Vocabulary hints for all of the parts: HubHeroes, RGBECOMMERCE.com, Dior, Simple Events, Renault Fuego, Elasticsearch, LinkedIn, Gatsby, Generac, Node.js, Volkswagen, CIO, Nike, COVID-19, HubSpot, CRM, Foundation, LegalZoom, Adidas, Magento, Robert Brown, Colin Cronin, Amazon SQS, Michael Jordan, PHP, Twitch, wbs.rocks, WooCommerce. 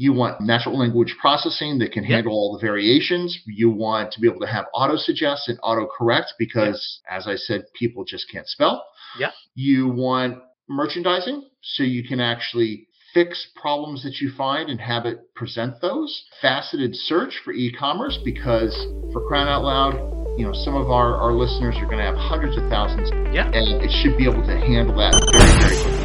You want natural language processing that can handle all the variations. You want to be able to have auto-suggest and auto-correct because, as I said, people just can't spell. Yeah. You want merchandising so you can actually fix problems that you find and have it present those. Faceted search for e-commerce because, for crying out loud, you know, some of our listeners are going to have hundreds of thousands, and it should be able to handle that very, very quickly.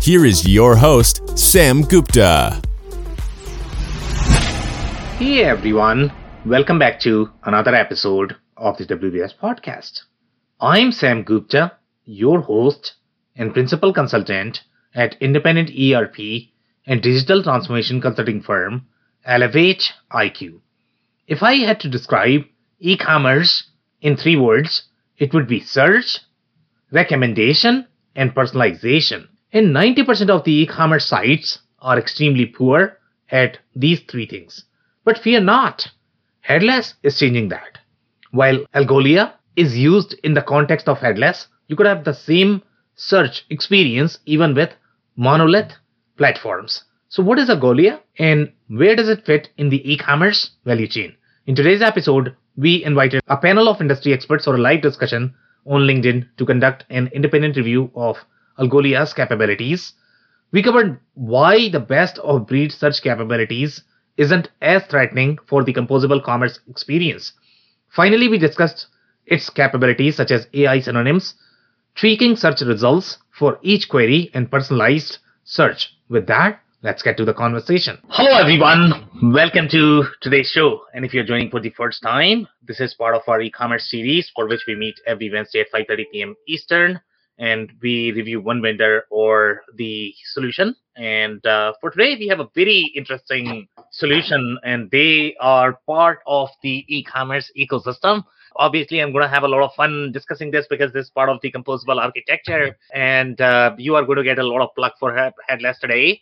here is your host, Sam Gupta. Hey everyone, welcome back to another episode of the WBS podcast. I'm Sam Gupta, your host and principal consultant at independent ERP and digital transformation consulting firm, Elevate IQ. If I had to describe e-commerce in 3 words, it would be search, recommendation, and personalization. And 90% of the e-commerce sites are extremely poor at these 3 things. But fear not, Headless is changing that. While Algolia is used in the context of Headless, you could have the same search experience even with monolith platforms. So what is Algolia and where does it fit in the e-commerce value chain? In today's episode, we invited a panel of industry experts for a live discussion on LinkedIn to conduct an independent review of Algolia's capabilities. We covered why the best of breed search capabilities isn't as threatening for the composable commerce experience. Finally, we discussed its capabilities such as AI synonyms, tweaking search results for each query, and personalized search. With that, let's get to the conversation. Hello, everyone. Welcome to today's show. And if you're joining for the first time, this is part of our e-commerce series for which we meet every Wednesday at 5:30 p.m. Eastern. And we review one vendor or the solution. And for today, we have a very interesting solution. And they are part of the e-commerce ecosystem. Obviously, I'm going to have a lot of fun discussing this because this is part of the composable architecture, and you are going to get a lot of plug for Headless today.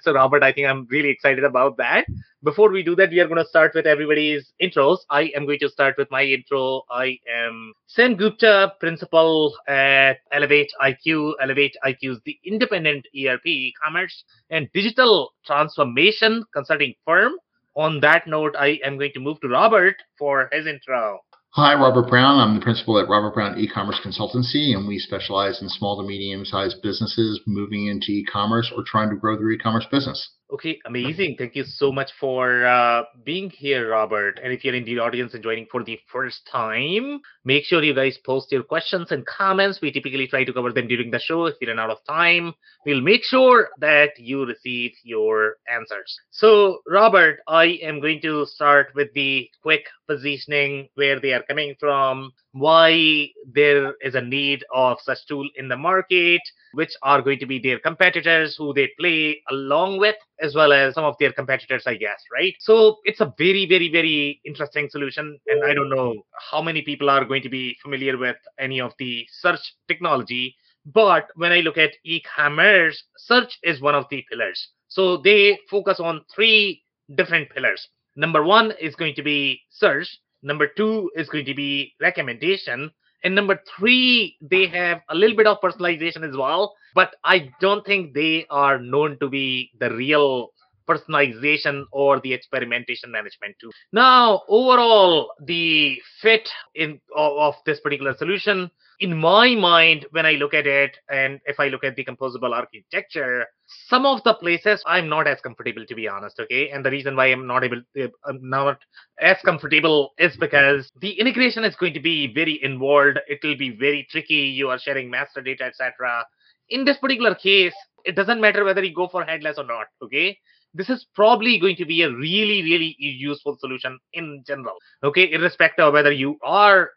So, Robert, I think I'm really excited about that. Before we do that, we are going to start with everybody's intros. I am going to start with my intro. I am Sam Gupta, principal at Elevate IQ. Elevate IQ is the independent ERP, e-commerce, and digital transformation consulting firm. On that note, I am going to move to Robert for his intro. Hi, Robert Brown. I'm the principal at Robert Brown E-Commerce Consultancy, and we specialize in small to medium-sized businesses moving into e-commerce or trying to grow their e-commerce business. Okay, amazing. Thank you so much for being here, Robert. And if you're in the audience and joining for the first time, make sure you guys post your questions and comments. We typically try to cover them during the show. If we run out of time, we'll make sure that you receive your answers. So, Robert, I am going to start with the quick positioning, where they are coming from, why there is a need of such tool in the market, which are going to be their competitors, who they play along with, as well as some of their competitors, I guess, right? So it's a very, very, very interesting solution. And I don't know how many people are going to be familiar with any of the search technology. But when I look at e-commerce, search is one of the pillars. So they focus on 3 different pillars. Number 1 is going to be search. Number 2 is going to be recommendation. And number 3, they have a little bit of personalization as well, but I don't think they are known to be the real personalization or the experimentation management tool. Now, overall, the fit in of this particular solution, in my mind, when I look at it, and if I look at the composable architecture, some of the places I'm not as comfortable, to be honest, okay? And the reason why I'm not as comfortable is because the integration is going to be very involved. It will be very tricky. You are sharing master data, etc. In this particular case, it doesn't matter whether you go for Headless or not, okay? This is probably going to be a really, really useful solution in general, okay, irrespective of whether you are,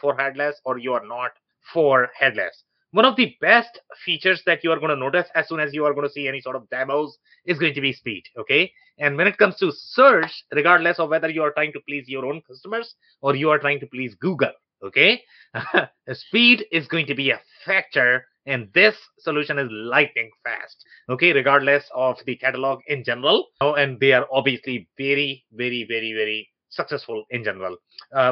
for Headless or you are not for Headless. One of the best features that you are going to notice as soon as you are going to see any sort of demos is going to be speed, okay? And when it comes to search, regardless of whether you are trying to please your own customers or you are trying to please Google, okay? Speed is going to be a factor, and this solution is lightning fast, okay? Regardless of the catalog in general. Oh, and they are obviously very, very, very, very successful in general.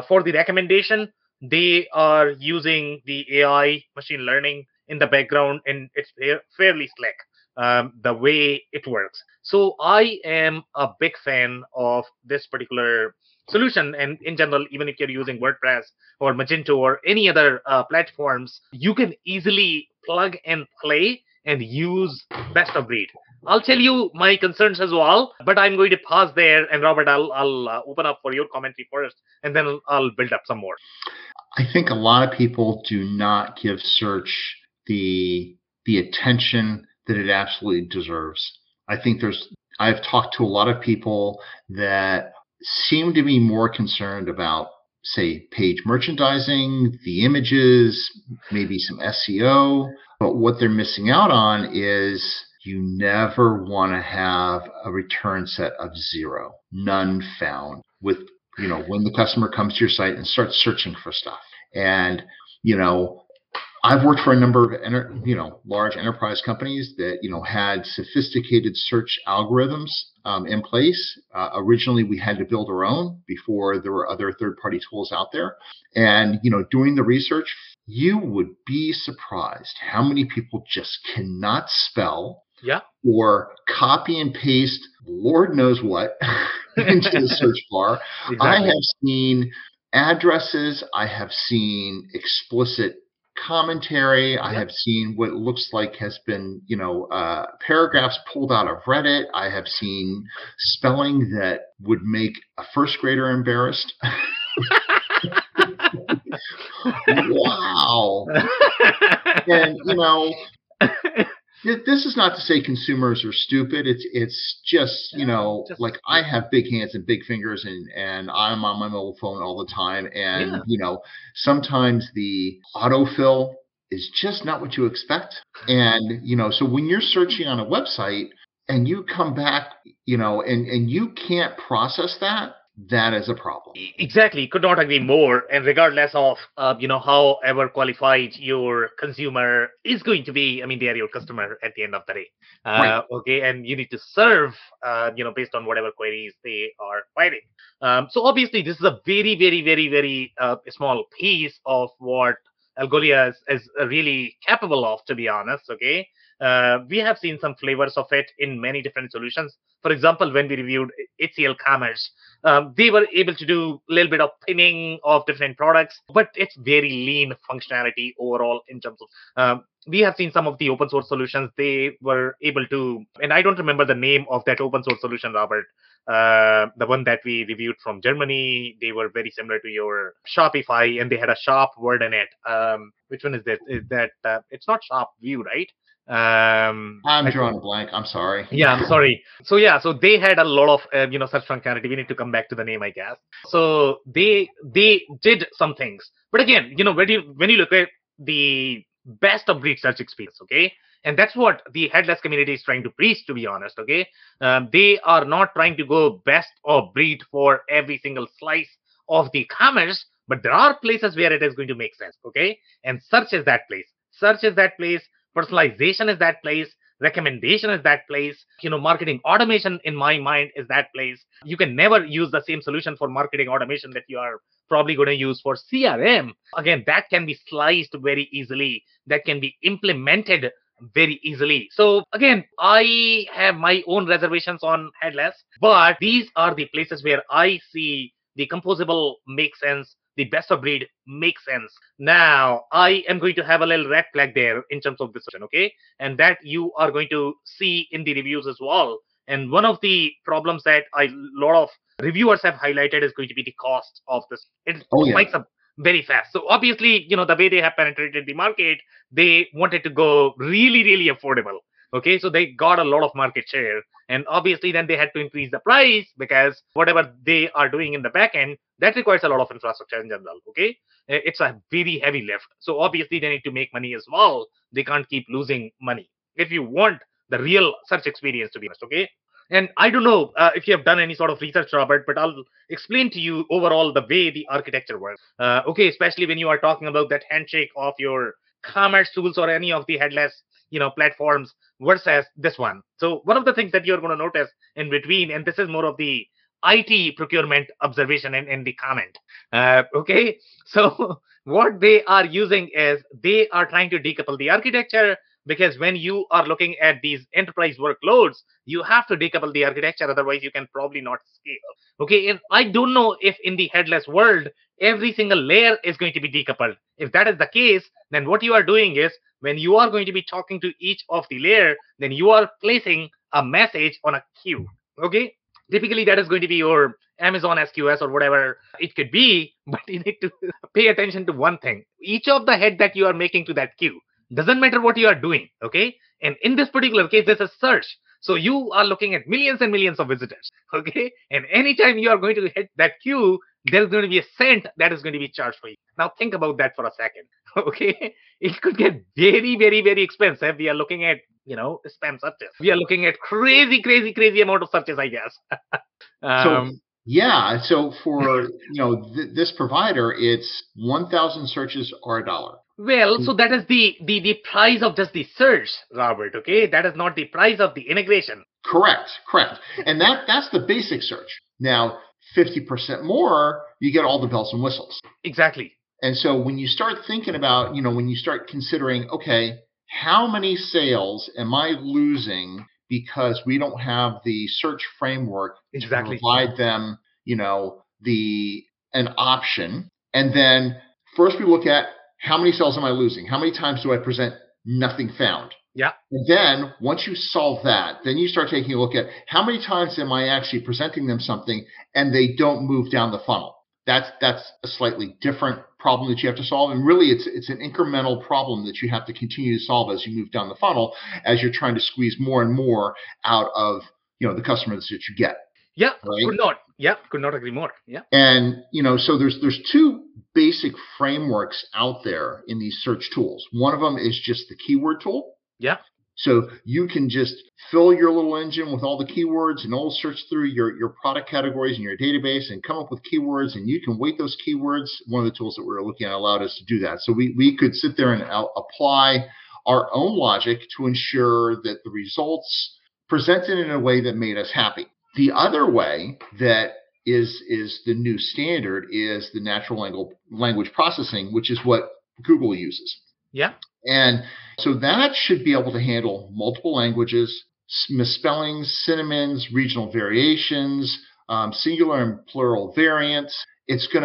For the recommendation, they are using the AI machine learning in the background, and it's fairly slick the way it works. So I am a big fan of this particular solution. And in general, even if you're using WordPress or Magento or any other platforms, you can easily plug and play and use best of breed. I'll tell you my concerns as well, but I'm going to pause there. And Robert, I'll open up for your commentary first, and then I'll build up some more. I think a lot of people do not give search the attention that it absolutely deserves. I think I've talked to a lot of people that seem to be more concerned about, say, page merchandising, the images, maybe some SEO. But what they're missing out on is you never want to have a return set of zero, none found, with, you know, when the customer comes to your site and starts searching for stuff. And, you know, I've worked for a number of, large enterprise companies that, you know, had sophisticated search algorithms in place. Originally, we had to build our own before there were other third-party tools out there. And, you know, doing the research, you would be surprised how many people just cannot spell. Yeah. Or copy and paste, Lord knows what, into the search bar. Exactly. I have seen addresses. I have seen explicit commentary. Yeah. I have seen what looks like has been, paragraphs pulled out of Reddit. I have seen spelling that would make a first grader embarrassed. Wow. And, this is not to say consumers are stupid. It's just, I have big hands and big fingers, and I'm on my mobile phone all the time. And, sometimes the autofill is just not what you expect. And, so when you're searching on a website and you come back, and you can't process that, that is a problem. Exactly. Could not agree more. And regardless of, however qualified your consumer is going to be, I mean, they are your customer at the end of the day. Right. Okay. And you need to serve, based on whatever queries they are filing. So obviously, this is a very, very, very, very small piece of what Algolia is really capable of, to be honest. Okay. We have seen some flavors of it in many different solutions. For example, when we reviewed HCL Commerce, they were able to do a little bit of pinning of different products, but it's very lean functionality overall in terms of. We have seen some of the open source solutions they were able to, and I don't remember the name of that open source solution, Robert. The one that we reviewed from Germany, they were very similar to your Shopify, and they had a shop word in it. Which one is that? It's not ShopView, right? I'm drawing a blank. I'm sorry. Yeah, I'm sorry. So they had a lot of, such functionality. We need to come back to the name, I guess. So they did some things. But again, when you look at the best of breed search experience, okay? And that's what the headless community is trying to preach, to be honest, okay? They are not trying to go best of breed for every single slice of the commerce, but there are places where it is going to make sense, okay? And search is that place. Personalization is that place. Recommendation is that place. Marketing automation, in my mind, is that place. You can never use the same solution for marketing automation that you are probably going to use for CRM. Again, that can be sliced very easily. That can be implemented very easily. So again, I have my own reservations on headless, but these are the places where I see the composable make sense. The best of breed makes sense. Now, I am going to have a little red flag there in terms of this, okay? And that you are going to see in the reviews as well. And one of the problems that a lot of reviewers have highlighted is going to be the cost of this. It spikes up very fast. So obviously, the way they have penetrated the market, they wanted to go really, really affordable. Okay, so they got a lot of market share. And obviously, then they had to increase the price because whatever they are doing in the back end, that requires a lot of infrastructure in general. Okay, it's a very heavy lift. So obviously, they need to make money as well. They can't keep losing money if you want the real search experience, to be honest. Okay. And I don't know if you have done any sort of research, Robert, but I'll explain to you overall the way the architecture works. Okay, especially when you are talking about that handshake of your commerce tools or any of the headless, platforms versus this one. So one of the things that you're going to notice in between, and this is more of the IT procurement observation and the comment. Okay, so what they are using is they are trying to decouple the architecture. Because when you are looking at these enterprise workloads, you have to decouple the architecture. Otherwise, you can probably not scale. Okay, and I don't know if in the headless world, every single layer is going to be decoupled. If that is the case, then what you are doing is when you are going to be talking to each of the layer, then you are placing a message on a queue. Okay, typically that is going to be your Amazon SQS or whatever it could be. But you need to pay attention to one thing. Each of the head that you are making to that queue. Doesn't matter what you are doing, okay? And in this particular case, this is search. So you are looking at millions and millions of visitors, okay? And anytime you are going to hit that queue, there's going to be a cent that is going to be charged for you. Now think about that for a second, okay? It could get very, very, very expensive. We are looking at, spam searches. We are looking at crazy, crazy, crazy amount of searches, I guess. Yeah. So for, this provider, it's 1,000 searches or $1. Well, so that is the price of just the search, Robert, okay? That is not the price of the integration. Correct. And that's the basic search. Now, 50% more, you get all the bells and whistles. Exactly. And so when you start thinking about, when you start considering, okay, how many sales am I losing because we don't have the search framework to provide them, an option. And then first we look at, how many sales am I losing? How many times do I present nothing found? Yeah. And then once you solve that, then you start taking a look at how many times am I actually presenting them something and they don't move down the funnel. That's a slightly different problem that you have to solve. And really, it's an incremental problem that you have to continue to solve as you move down the funnel, as you're trying to squeeze more and more out of the customers that you get. Yeah, right? Could not agree more. Yeah. And, so there's two basic frameworks out there in these search tools. One of them is just the keyword tool. Yeah. So you can just fill your little engine with all the keywords and it'll search through your product categories and your database and come up with keywords, and you can weight those keywords. One of the tools that we were looking at allowed us to do that. So we could sit there and apply our own logic to ensure that the results presented in a way that made us happy. The other way that is the new standard is the natural language processing, which is what Google uses. Yeah. And so that should be able to handle multiple languages, misspellings, synonyms, regional variations, singular and plural variants. It's going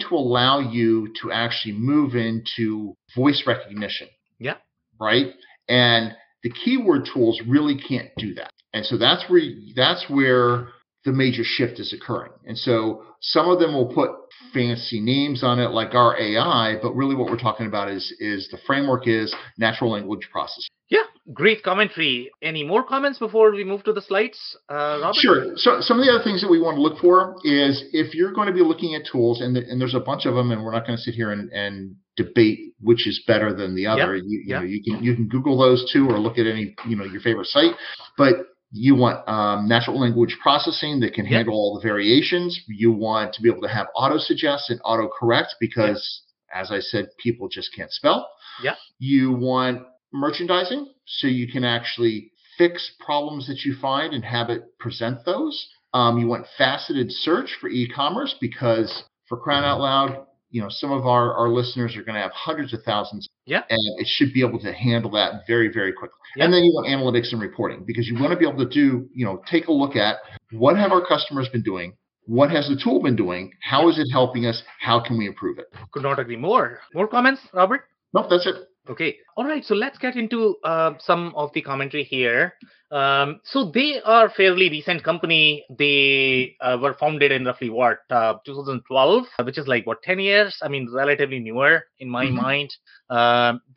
to allow you to actually move into voice recognition. Yeah. Right? And the keyword tools really can't do that. And so that's where the major shift is occurring. And so some of them will put fancy names on it, like our AI, but really what we're talking about is the framework is natural language processing. Yeah, great commentary. Any more comments before we move to the slides, Robert? Sure. So some of the other things that we want to look for is if you're going to be looking at tools, and there's a bunch of them, and we're not going to sit here and debate which is better than the other. Yep. You can Google those two or look at any, your favorite site, but you want natural language processing that can handle all the variations. You want to be able to have auto-suggest and auto-correct because, as I said, people just can't spell. Yeah. You want merchandising so you can actually fix problems that you find and have it present those. You want faceted search for e-commerce because, for crying out loud, some of our listeners are going to have hundreds of thousands, and it should be able to handle that very, very quickly. Yeah. And then you want analytics and reporting because you want to be able to do, take a look at what have our customers been doing? What has the tool been doing? How is it helping us? How can we improve it? Could not agree more. More comments, Robert? Nope, that's it. Okay. All right. So let's get into some of the commentary here. So they are fairly recent company. They were founded in roughly what, 2012, which is like, what, 10 years? I mean, relatively newer in my mind.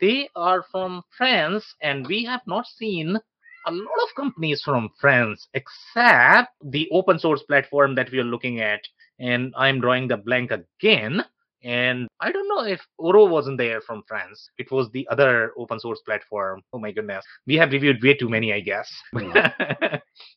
They are from France, and we have not seen a lot of companies from France except the open source platform that we are looking at. And I'm drawing the blank again. And I don't know if Oro wasn't there from France. It was the other open source platform. Oh, my goodness. We have reviewed way too many, I guess. Yeah.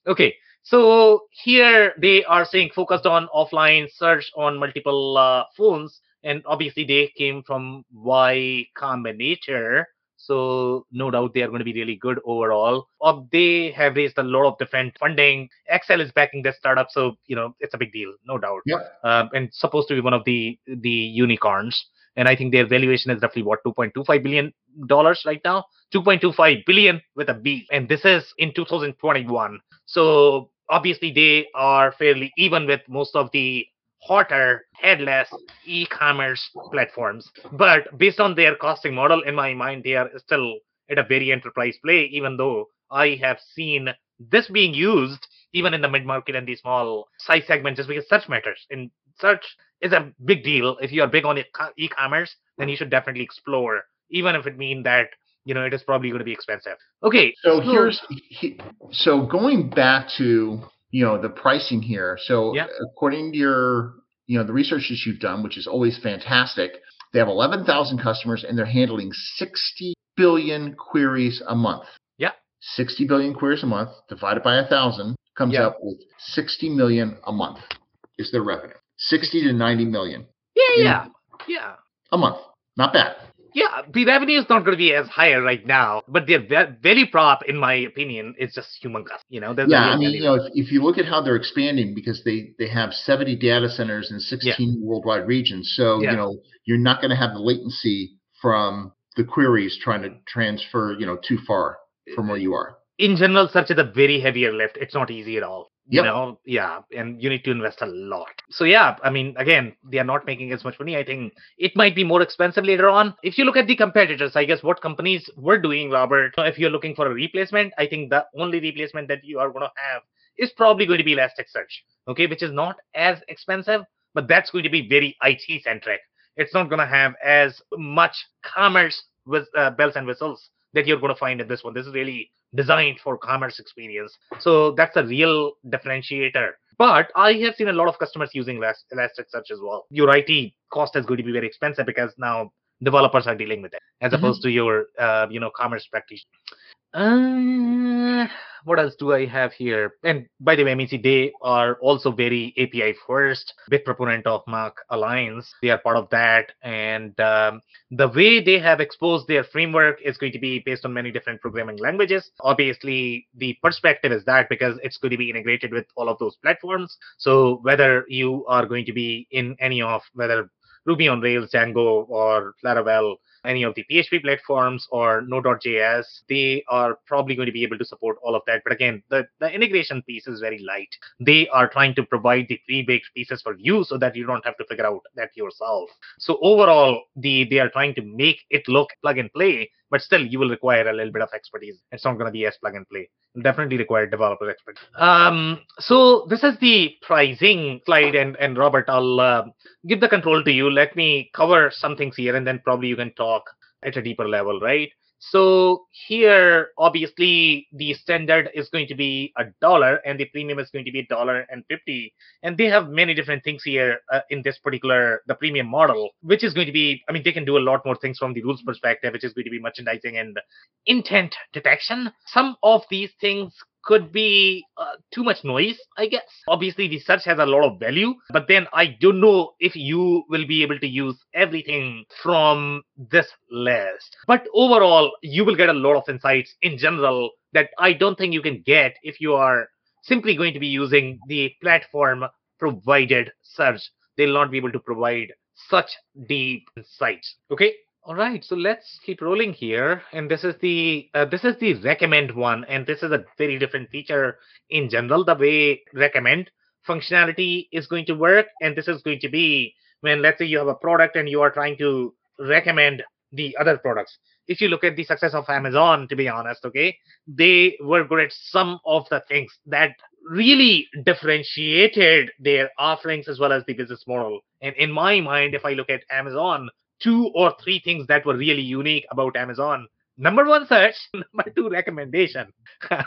Okay. So here they are saying focused on offline search on multiple phones. And obviously, they came from Y Combinator. So no doubt they are going to be really good overall. They have raised a lot of different funding. Excel is backing this startup. So, you know, it's a big deal, no doubt. Yeah. And supposed to be one of the unicorns. And I think their valuation is roughly, what, $2.25 billion right now? $2.25 billion with a B. And this is in 2021. So obviously they are fairly even with most of the hotter, headless e-commerce platforms. But based on their costing model, in my mind, they are still at a very enterprise play, even though I have seen this being used even in the mid-market and the small size segment, just because search matters. And search is a big deal. If you are big on e-commerce, then you should definitely explore, even if it means that, you know, it is probably going to be expensive. Okay. So so going back to, you know, the pricing here. So according to your, you know, the research that you've done, which is always fantastic, they have 11,000 customers and they're handling 60 billion queries a month. Yeah. 60 billion queries a month divided by 1,000 comes up with 60 million a month is their revenue. 60 to 90 million. Yeah. A month. Not bad. Yeah, the revenue is not going to be as higher right now, but their value prop, in my opinion, is just humongous. You know, I mean, you know, if you look at how they're expanding, because they have 70 data centers in 16 worldwide regions, so you know, you're not going to have the latency from the queries trying to transfer, you know, too far from where you are. In general, search is a very heavier lift. It's not easy at all. Yep. You know, and you need to invest a lot. So I mean, again, they are not making as much money. I think it might be more expensive later on. If you look at the competitors, I guess what companies were doing, Robert, if you're looking for a replacement, I think the only replacement that you are going to have is probably going to be Elasticsearch, okay, which is not as expensive, but that's going to be very IT-centric. It's not going to have as much commerce with bells and whistles that you're going to find in this one. This is really designed for commerce experience. So that's a real differentiator. But I have seen a lot of customers using Elasticsearch as well. Your IT cost is going to be very expensive because now developers are dealing with it as opposed to your, you know, commerce practitioner. What else do I have here? And by the way, MEC, they are also very API first, big proponent of Mac Alliance. They are part of that. And the way they have exposed their framework is going to be based on many different programming languages. Obviously, the perspective is that because it's going to be integrated with all of those platforms. So whether you are going to be in any of, whether Ruby on Rails, Django, or Laravel, any of the PHP platforms or Node.js, they are probably going to be able to support all of that. But again, the integration piece is very light. They are trying to provide the pre-baked pieces for you so that you don't have to figure out that yourself. So overall, they are trying to make it look plug and play, but still you will require a little bit of expertise. It's not going to be as plug and play. You'll definitely require developer expertise. So this is the pricing slide. And Robert, I'll give the control to you. Let me cover some things here and then probably you can talk at a deeper level, right? So here, obviously, the standard is going to be $1 and the premium is going to be $1.50. And they have many different things here in this particular, the premium model, which is going to be, I mean, they can do a lot more things from the rules perspective, which is going to be merchandising and intent detection. Some of these things could be too much noise, I guess. Obviously, the search has a lot of value, but then I don't know if you will be able to use everything from this list. But overall, you will get a lot of insights in general that I don't think you can get if you are simply going to be using the platform-provided search. They'll not be able to provide such deep insights, okay? All right, so let's keep rolling here, and this is the recommend one, and this is a very different feature in general. The way recommend functionality is going to work, and this is going to be when, let's say, you have a product and you are trying to recommend the other products. If you look at the success of Amazon, to be honest, okay, they were good at some of the things that really differentiated their offerings as well as the business model. And in my mind, if I look at Amazon, two or three things that were really unique about Amazon. Number one, search. Number two, recommendation.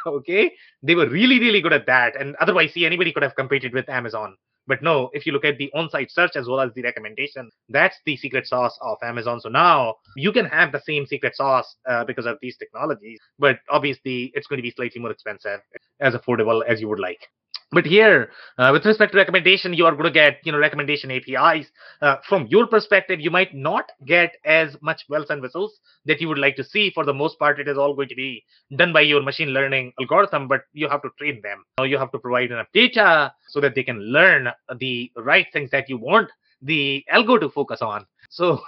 Okay, they were really, really good at that. And otherwise, see, anybody could have competed with Amazon. But no, if you look at the on-site search as well as the recommendation, that's the secret sauce of Amazon. So now you can have the same secret sauce because of these technologies, but obviously it's going to be slightly more expensive, as affordable as you would like. But here, with respect to recommendation, you are going to get, recommendation APIs. From your perspective, you might not get as much bells and whistles that you would like to see. For the most part, it is all going to be done by your machine learning algorithm, but you have to train them. Now you have to provide enough data so that they can learn the right things that you want the algo to focus on. So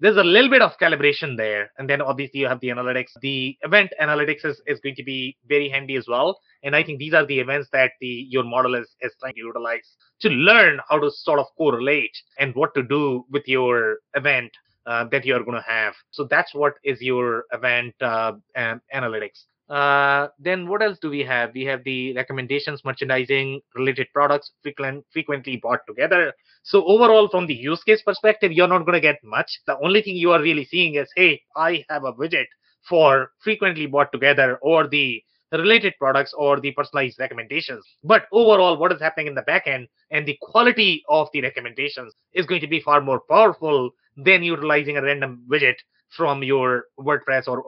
there's a little bit of calibration there. And then obviously you have the analytics. The event analytics is going to be very handy as well. And I think these are the events that your model is trying to utilize to learn how to sort of correlate and what to do with your event that you're going to have. So that's what is your event analytics. Then what else do we have? We have the recommendations, merchandising, related products frequently bought together. So overall, from the use case perspective, you're not going to get much. The only thing you are really seeing is, hey, I have a widget for frequently bought together or the related products or the personalized recommendations. But overall, what is happening in the back end and the quality of the recommendations is going to be far more powerful than utilizing a random widget from your WordPress or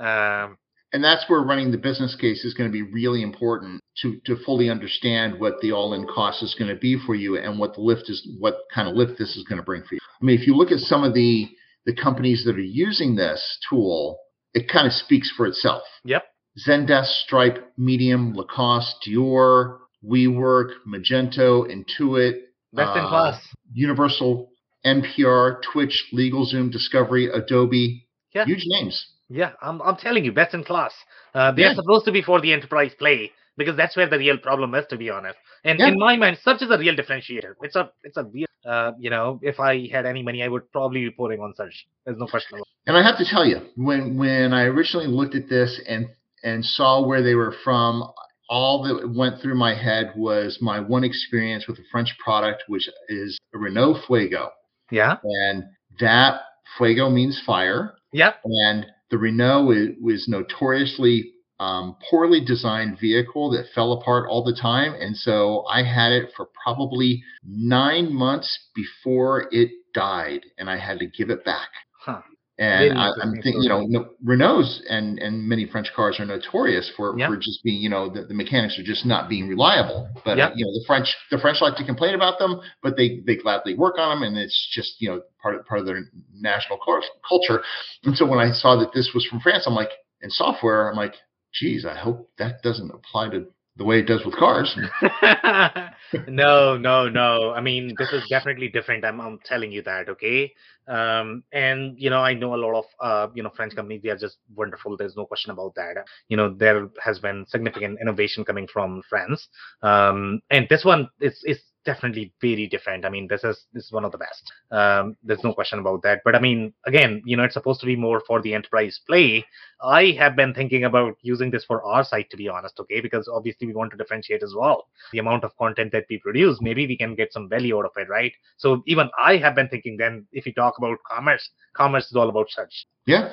WooCommerce. And that's where running the business case is going to be really important to fully understand what the all-in cost is going to be for you and what kind of lift this is going to bring for you. I mean, if you look at some of the companies that are using this tool, it kind of speaks for itself. Yep. Zendesk, Stripe, Medium, Lacoste, Dior, WeWork, Magento, Intuit, Best in Class, Universal, NPR, Twitch, LegalZoom, Discovery, Adobe, huge names. Yeah, I'm telling you, best in class. They're supposed to be for the enterprise play because that's where the real problem is, to be honest. And in my mind, search is a real differentiator. It's a real, if I had any money, I would probably be pouring on search. There's no question about it. And I have to tell you, when I originally looked at this and saw where they were from, all that went through my head was my one experience with a French product, which is a Renault Fuego. Yeah. And that Fuego means fire. Yeah. And the Renault was notoriously poorly designed vehicle that fell apart all the time. And so I had it for probably 9 months before it died and I had to give it back. Huh. And I'm thinking, Renaults and many French cars are notorious for just being, the mechanics are just not being reliable. But, the French like to complain about them, but they gladly work on them. And it's just, part of their national culture. And so when I saw that this was from France, I'm like, in software, I'm like, geez, I hope that doesn't apply to the way it does with cars. No. I mean, this is definitely different. I'm telling you that, okay? I know a lot of, French companies, they are just wonderful. There's no question about that. There has been significant innovation coming from France. And this one is definitely very different. I mean, this is one of the best. There's no question about that. But I mean, again, it's supposed to be more for the enterprise play. I have been thinking about using this for our site, to be honest, okay? Because obviously we want to differentiate as well. The amount of content that we produce, maybe we can get some value out of it, right? So even I have been thinking then, if you talk about commerce is all about search. Yeah.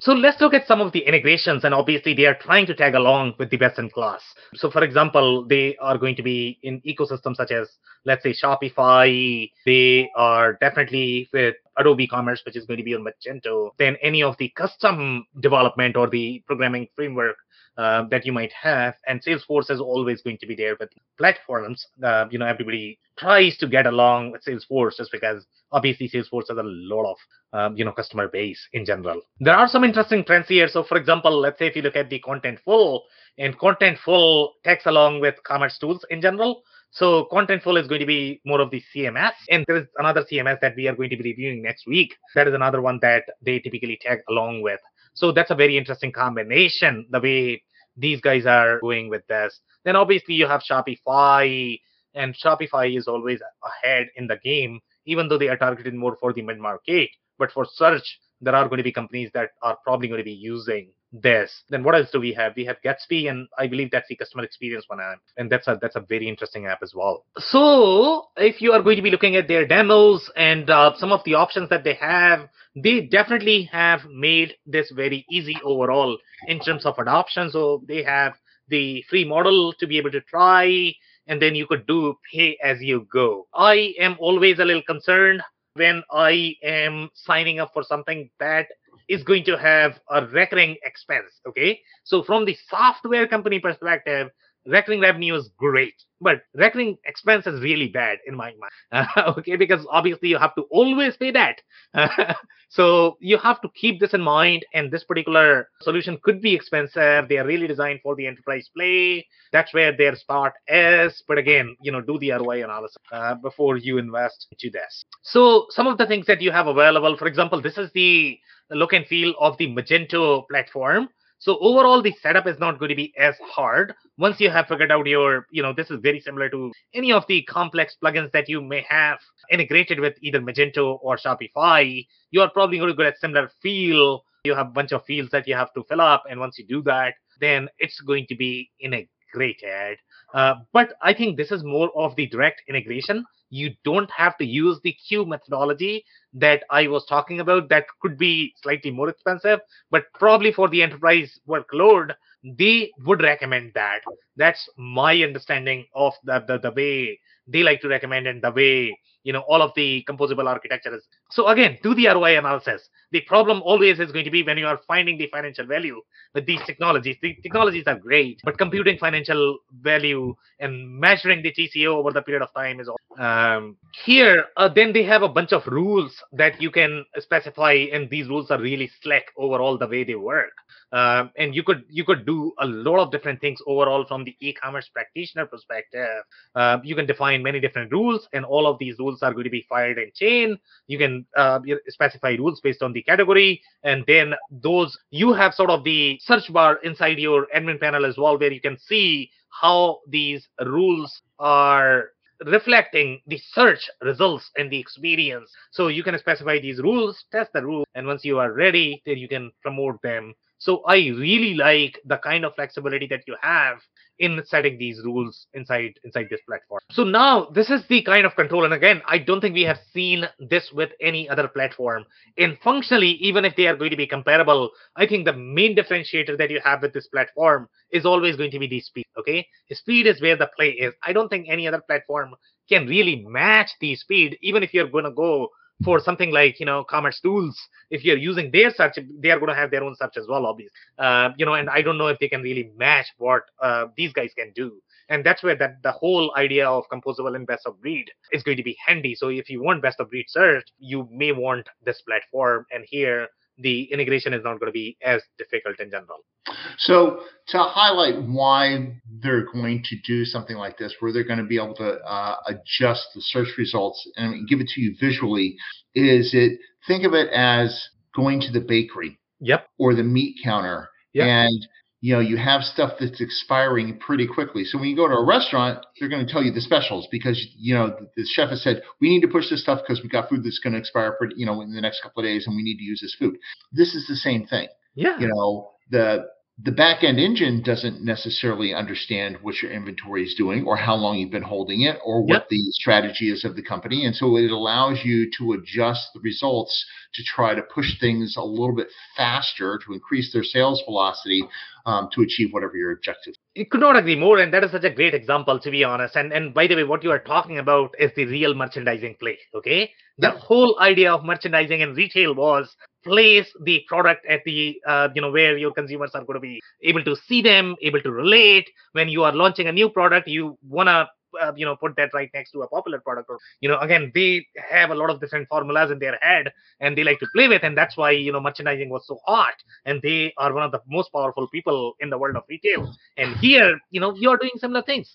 So let's look at some of the integrations, and obviously they are trying to tag along with the best in class. So for example, they are going to be in ecosystems such as, let's say, Shopify. They are definitely with Adobe Commerce, which is going to be on Magento. Then any of the custom development or the programming framework that you might have. And Salesforce is always going to be there with platforms. Everybody tries to get along with Salesforce just because obviously Salesforce has a lot of, customer base in general. There are some interesting trends here. So for example, let's say if you look at the Contentful, and Contentful tags along with Commerce Tools in general. So Contentful is going to be more of the CMS. And there is another CMS that we are going to be reviewing next week. That is another one that they typically tag along with. So that's a very interesting combination, the way these guys are going with this. Then obviously you have Shopify, and Shopify is always ahead in the game, even though they are targeted more for the mid-market. But for search, there are going to be companies that are probably going to be using this. Then what else do we have? We have Gatsby, and I believe that's the customer experience one app. And that's a very interesting app as well. So if you are going to be looking at their demos and some of the options that they definitely have made this very easy overall in terms of adoption. So they have the free model to be able to try, and then you could do pay as you go. I am always a little concerned when I am signing up for something that is going to have a recurring expense, okay? So from the software company perspective, recurring revenue is great, but recurring expense is really bad in my mind, okay? Because obviously you have to always pay that. So you have to keep this in mind, and this particular solution could be expensive. They are really designed for the enterprise play. That's where their spot is. But again, do the ROI analysis before you invest into this. So some of the things that you have available, for example, this is the look and feel of the Magento platform. So overall, the setup is not going to be as hard. Once you have figured out your, this is very similar to any of the complex plugins that you may have integrated with either Magento or Shopify, you are probably going to get a similar feel. You have a bunch of fields that you have to fill up. And once you do that, then it's going to be integrated. But I think this is more of the direct integration. You don't have to use the queue methodology that I was talking about. That could be slightly more expensive, but probably for the enterprise workload, they would recommend that. That's my understanding of the way they like to recommend, and the way, all of the composable architecture is. So again, do the ROI analysis. The problem always is going to be when you are finding the financial value with these technologies. The technologies are great, but computing financial value and measuring the TCO over the period of time is all. Here, then they have a bunch of rules that you can specify, and these rules are really slick overall the way they work. And you could do a lot of different things overall from the e-commerce practitioner perspective. You can define many different rules, and all of these rules are going to be fired in chain. You can specify rules based on the category, and then those you have sort of the search bar inside your admin panel as well, where you can see how these rules are reflecting the search results and the experience. So you can specify these rules, test the rules, and once you are ready, then you can promote them. So I really like the kind of flexibility that you have in setting these rules inside this platform. So now this is the kind of control. And again, I don't think we have seen this with any other platform. And functionally, even if they are going to be comparable, I think the main differentiator that you have with this platform is always going to be the speed, okay? The speed is where the play is. I don't think any other platform can really match the speed, even if you're going to go for something like, Commerce Tools. If you're using their search, they are going to have their own search as well, obviously. And I don't know if they can really match what these guys can do. And that's where the whole idea of composable and best of breed is going to be handy. So if you want best of breed search, you may want this platform. And here, the integration is not going to be as difficult in general. So to highlight why they're going to do something like this, where they're going to be able to adjust the search results and give it to you visually, think of it as going to the bakery, yep, or the meat counter, yep, and you have stuff that's expiring pretty quickly. So when you go to a restaurant, they're going to tell you the specials because, the chef has said, we need to push this stuff because we got food that's going to expire pretty, in the next couple of days, and we need to use this food. This is the same thing. Yeah. The back-end engine doesn't necessarily understand what your inventory is doing or how long you've been holding it or what, yep, the strategy is of the company. And so it allows you to adjust the results to try to push things a little bit faster to increase their sales velocity to achieve whatever your objective is. You could not agree more, and that is such a great example, to be honest. And by the way, what you are talking about is the real merchandising play, okay? The whole idea of merchandising and retail was place the product at the, where your consumers are going to be able to see them, able to relate. When you are launching a new product, you want to put that right next to a popular product. Or, again, they have a lot of different formulas in their head and they like to play with. And that's why, merchandising was so hot. And they are one of the most powerful people in the world of retail. And here, you're doing similar things.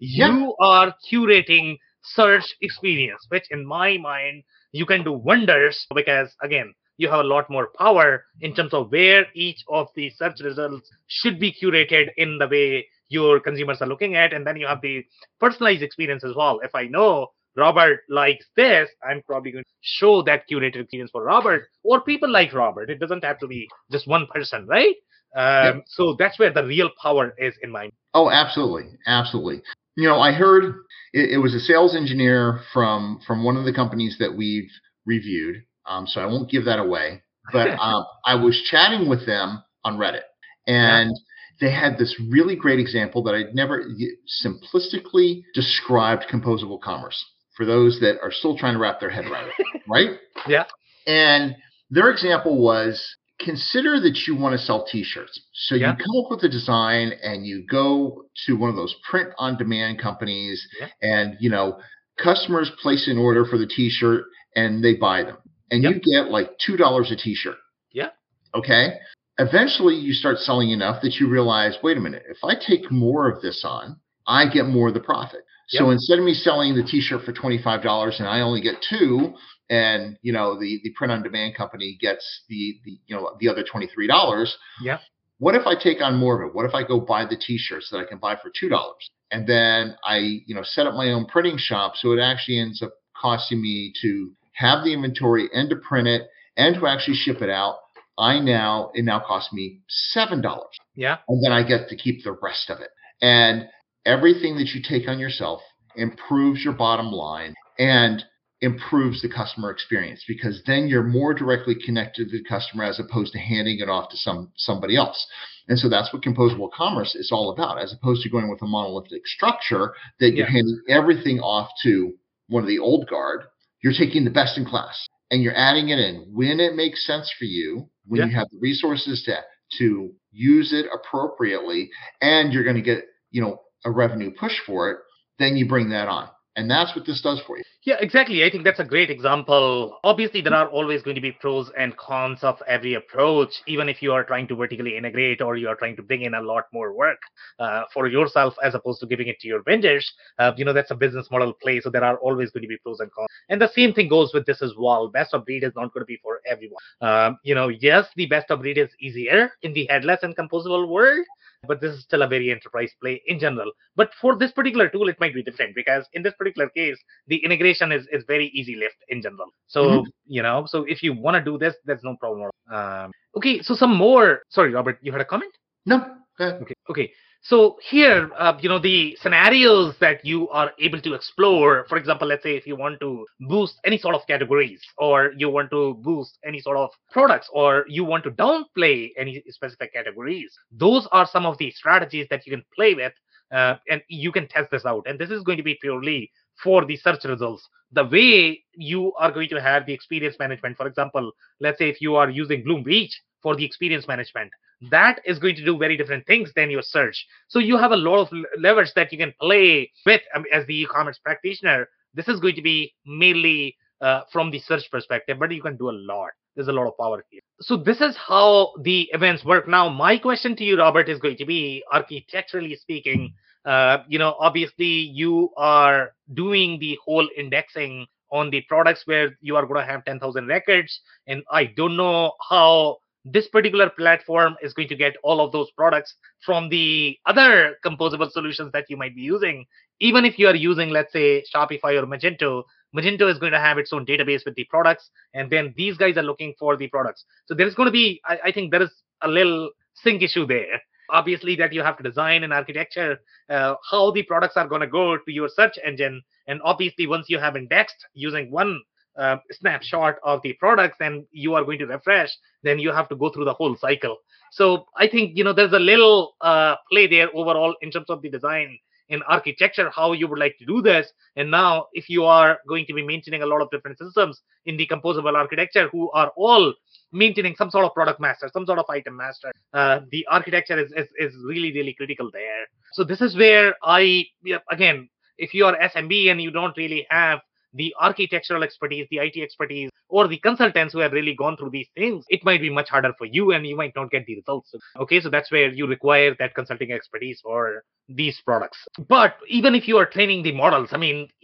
You are curating search experience, which in my mind, you can do wonders because, again, you have a lot more power in terms of where each of the search results should be curated in the way your consumers are looking at. And then you have the personalized experience as well. If I know Robert likes this, I'm probably going to show that curated experience for Robert or people like Robert. It doesn't have to be just one person, right? Yep. So that's where the real power is in mind. Oh, absolutely. Absolutely. You know, I heard it was a sales engineer from one of the companies that we've reviewed. So I won't give that away. But I was chatting with them on Reddit, and they had this really great example that I'd never simplistically described composable commerce for those that are still trying to wrap their head around it, right? Yeah. And their example was, consider that you want to sell T-shirts. So you come up with a design and you go to one of those print-on-demand companies, and you know customers place an order for the T-shirt and they buy them. And you get like $2 a T-shirt. Yeah. Okay. Eventually, you start selling enough that you realize, wait a minute, if I take more of this on, I get more of the profit. Yep. So instead of me selling the T-shirt for $25 and I only get $2, and you know the print-on-demand company gets the other $23. Yeah. What if I take on more of it? What if I go buy the T-shirts that I can buy for $2, and then I set up my own printing shop, so it actually ends up costing me to have the inventory and to print it and to actually ship it out. It now costs me $7. Yeah. And then I get to keep the rest of it. And everything that you take on yourself improves your bottom line and improves the customer experience, because then you're more directly connected to the customer as opposed to handing it off to somebody else. And so that's what composable commerce is all about, as opposed to going with a monolithic structure that you're handing everything off to one of the old guard. You're taking the best in class and you're adding it in when it makes sense for you, when you have the resources to use it appropriately, and you're going to get, a revenue push for it, then you bring that on. And that's what this does for you. Yeah, exactly. I think that's a great example. Obviously, there are always going to be pros and cons of every approach, even if you are trying to vertically integrate or you are trying to bring in a lot more work for yourself as opposed to giving it to your vendors. That's a business model play. So there are always going to be pros and cons. And the same thing goes with this as well. Best of breed is not going to be for everyone. Yes, the best of breed is easier in the headless and composable world. But this is still a very enterprise play in general. But for this particular tool, it might be different, because in this particular case, the integration is very easy lift in general. So, so if you want to do this, that's no problem. Okay, so some more. Sorry, Robert, you had a comment? No. Okay. So here, the scenarios that you are able to explore, for example, let's say if you want to boost any sort of categories, or you want to boost any sort of products, or you want to downplay any specific categories, those are some of the strategies that you can play with, and you can test this out. And this is going to be purely for the search results. The way you are going to have the experience management, for example, let's say if you are using Bloom Beach for the experience management, that is going to do very different things than your search. So you have a lot of levers that you can play with as the e-commerce practitioner. This is going to be mainly from the search perspective, but you can do a lot. There's a lot of power here. So this is how the events work. Now, my question to you, Robert, is going to be, architecturally speaking, obviously you are doing the whole indexing on the products where you are going to have 10,000 records. And I don't know how this particular platform is going to get all of those products from the other composable solutions that you might be using. Even if you are using, let's say, Shopify or Magento, Magento is going to have its own database with the products, and then these guys are looking for the products. So there is going to be, I think there is a little sync issue there. Obviously, that you have to design and architecture how the products are going to go to your search engine. And obviously, once you have indexed using one snapshot of the products and you are going to refresh, then you have to go through the whole cycle. So I think, there's a little play there overall in terms of the design and architecture, how you would like to do this. And now if you are going to be maintaining a lot of different systems in the composable architecture who are all maintaining some sort of product master, some sort of item master, the architecture is really, really critical there. So this is where again, if you are SMB and you don't really have the architectural expertise, the IT expertise, or the consultants who have really gone through these things, it might be much harder for you and you might not get the results. Okay, so that's where you require that consulting expertise for these products. But even if you are training the models,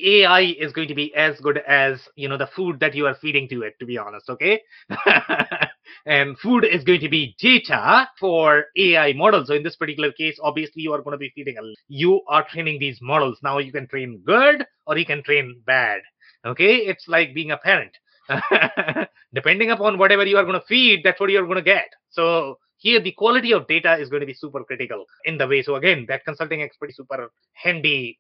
AI is going to be as good as, the food that you are feeding to it, to be honest, okay? And food is going to be data for AI models. So in this particular case, obviously, you are going to be you are training these models. Now you can train good or you can train bad. Okay, it's like being a parent. Depending upon whatever you are going to feed, that's what you're going to get. So here, the quality of data is going to be super critical in the way. So again, that consulting expertise super handy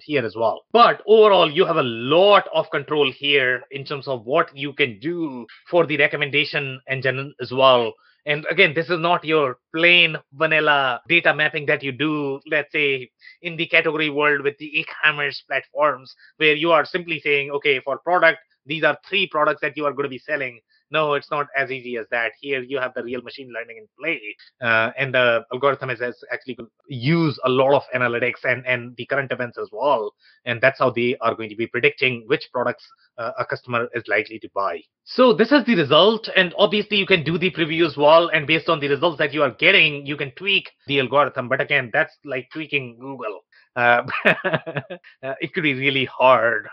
here as well. But overall, you have a lot of control here in terms of what you can do for the recommendation engine as well. And again, this is not your plain vanilla data mapping that you do, let's say, in the category world with the e-commerce platforms, where you are simply saying, okay, for product, these are 3 products that you are going to be selling. No, it's not as easy as that. Here you have the real machine learning in play, and the algorithm is actually going to use a lot of analytics and the current events as well. And that's how they are going to be predicting which products a customer is likely to buy. So this is the result. And obviously you can do the preview as well. And based on the results that you are getting, you can tweak the algorithm. But again, that's like tweaking Google. It could be really hard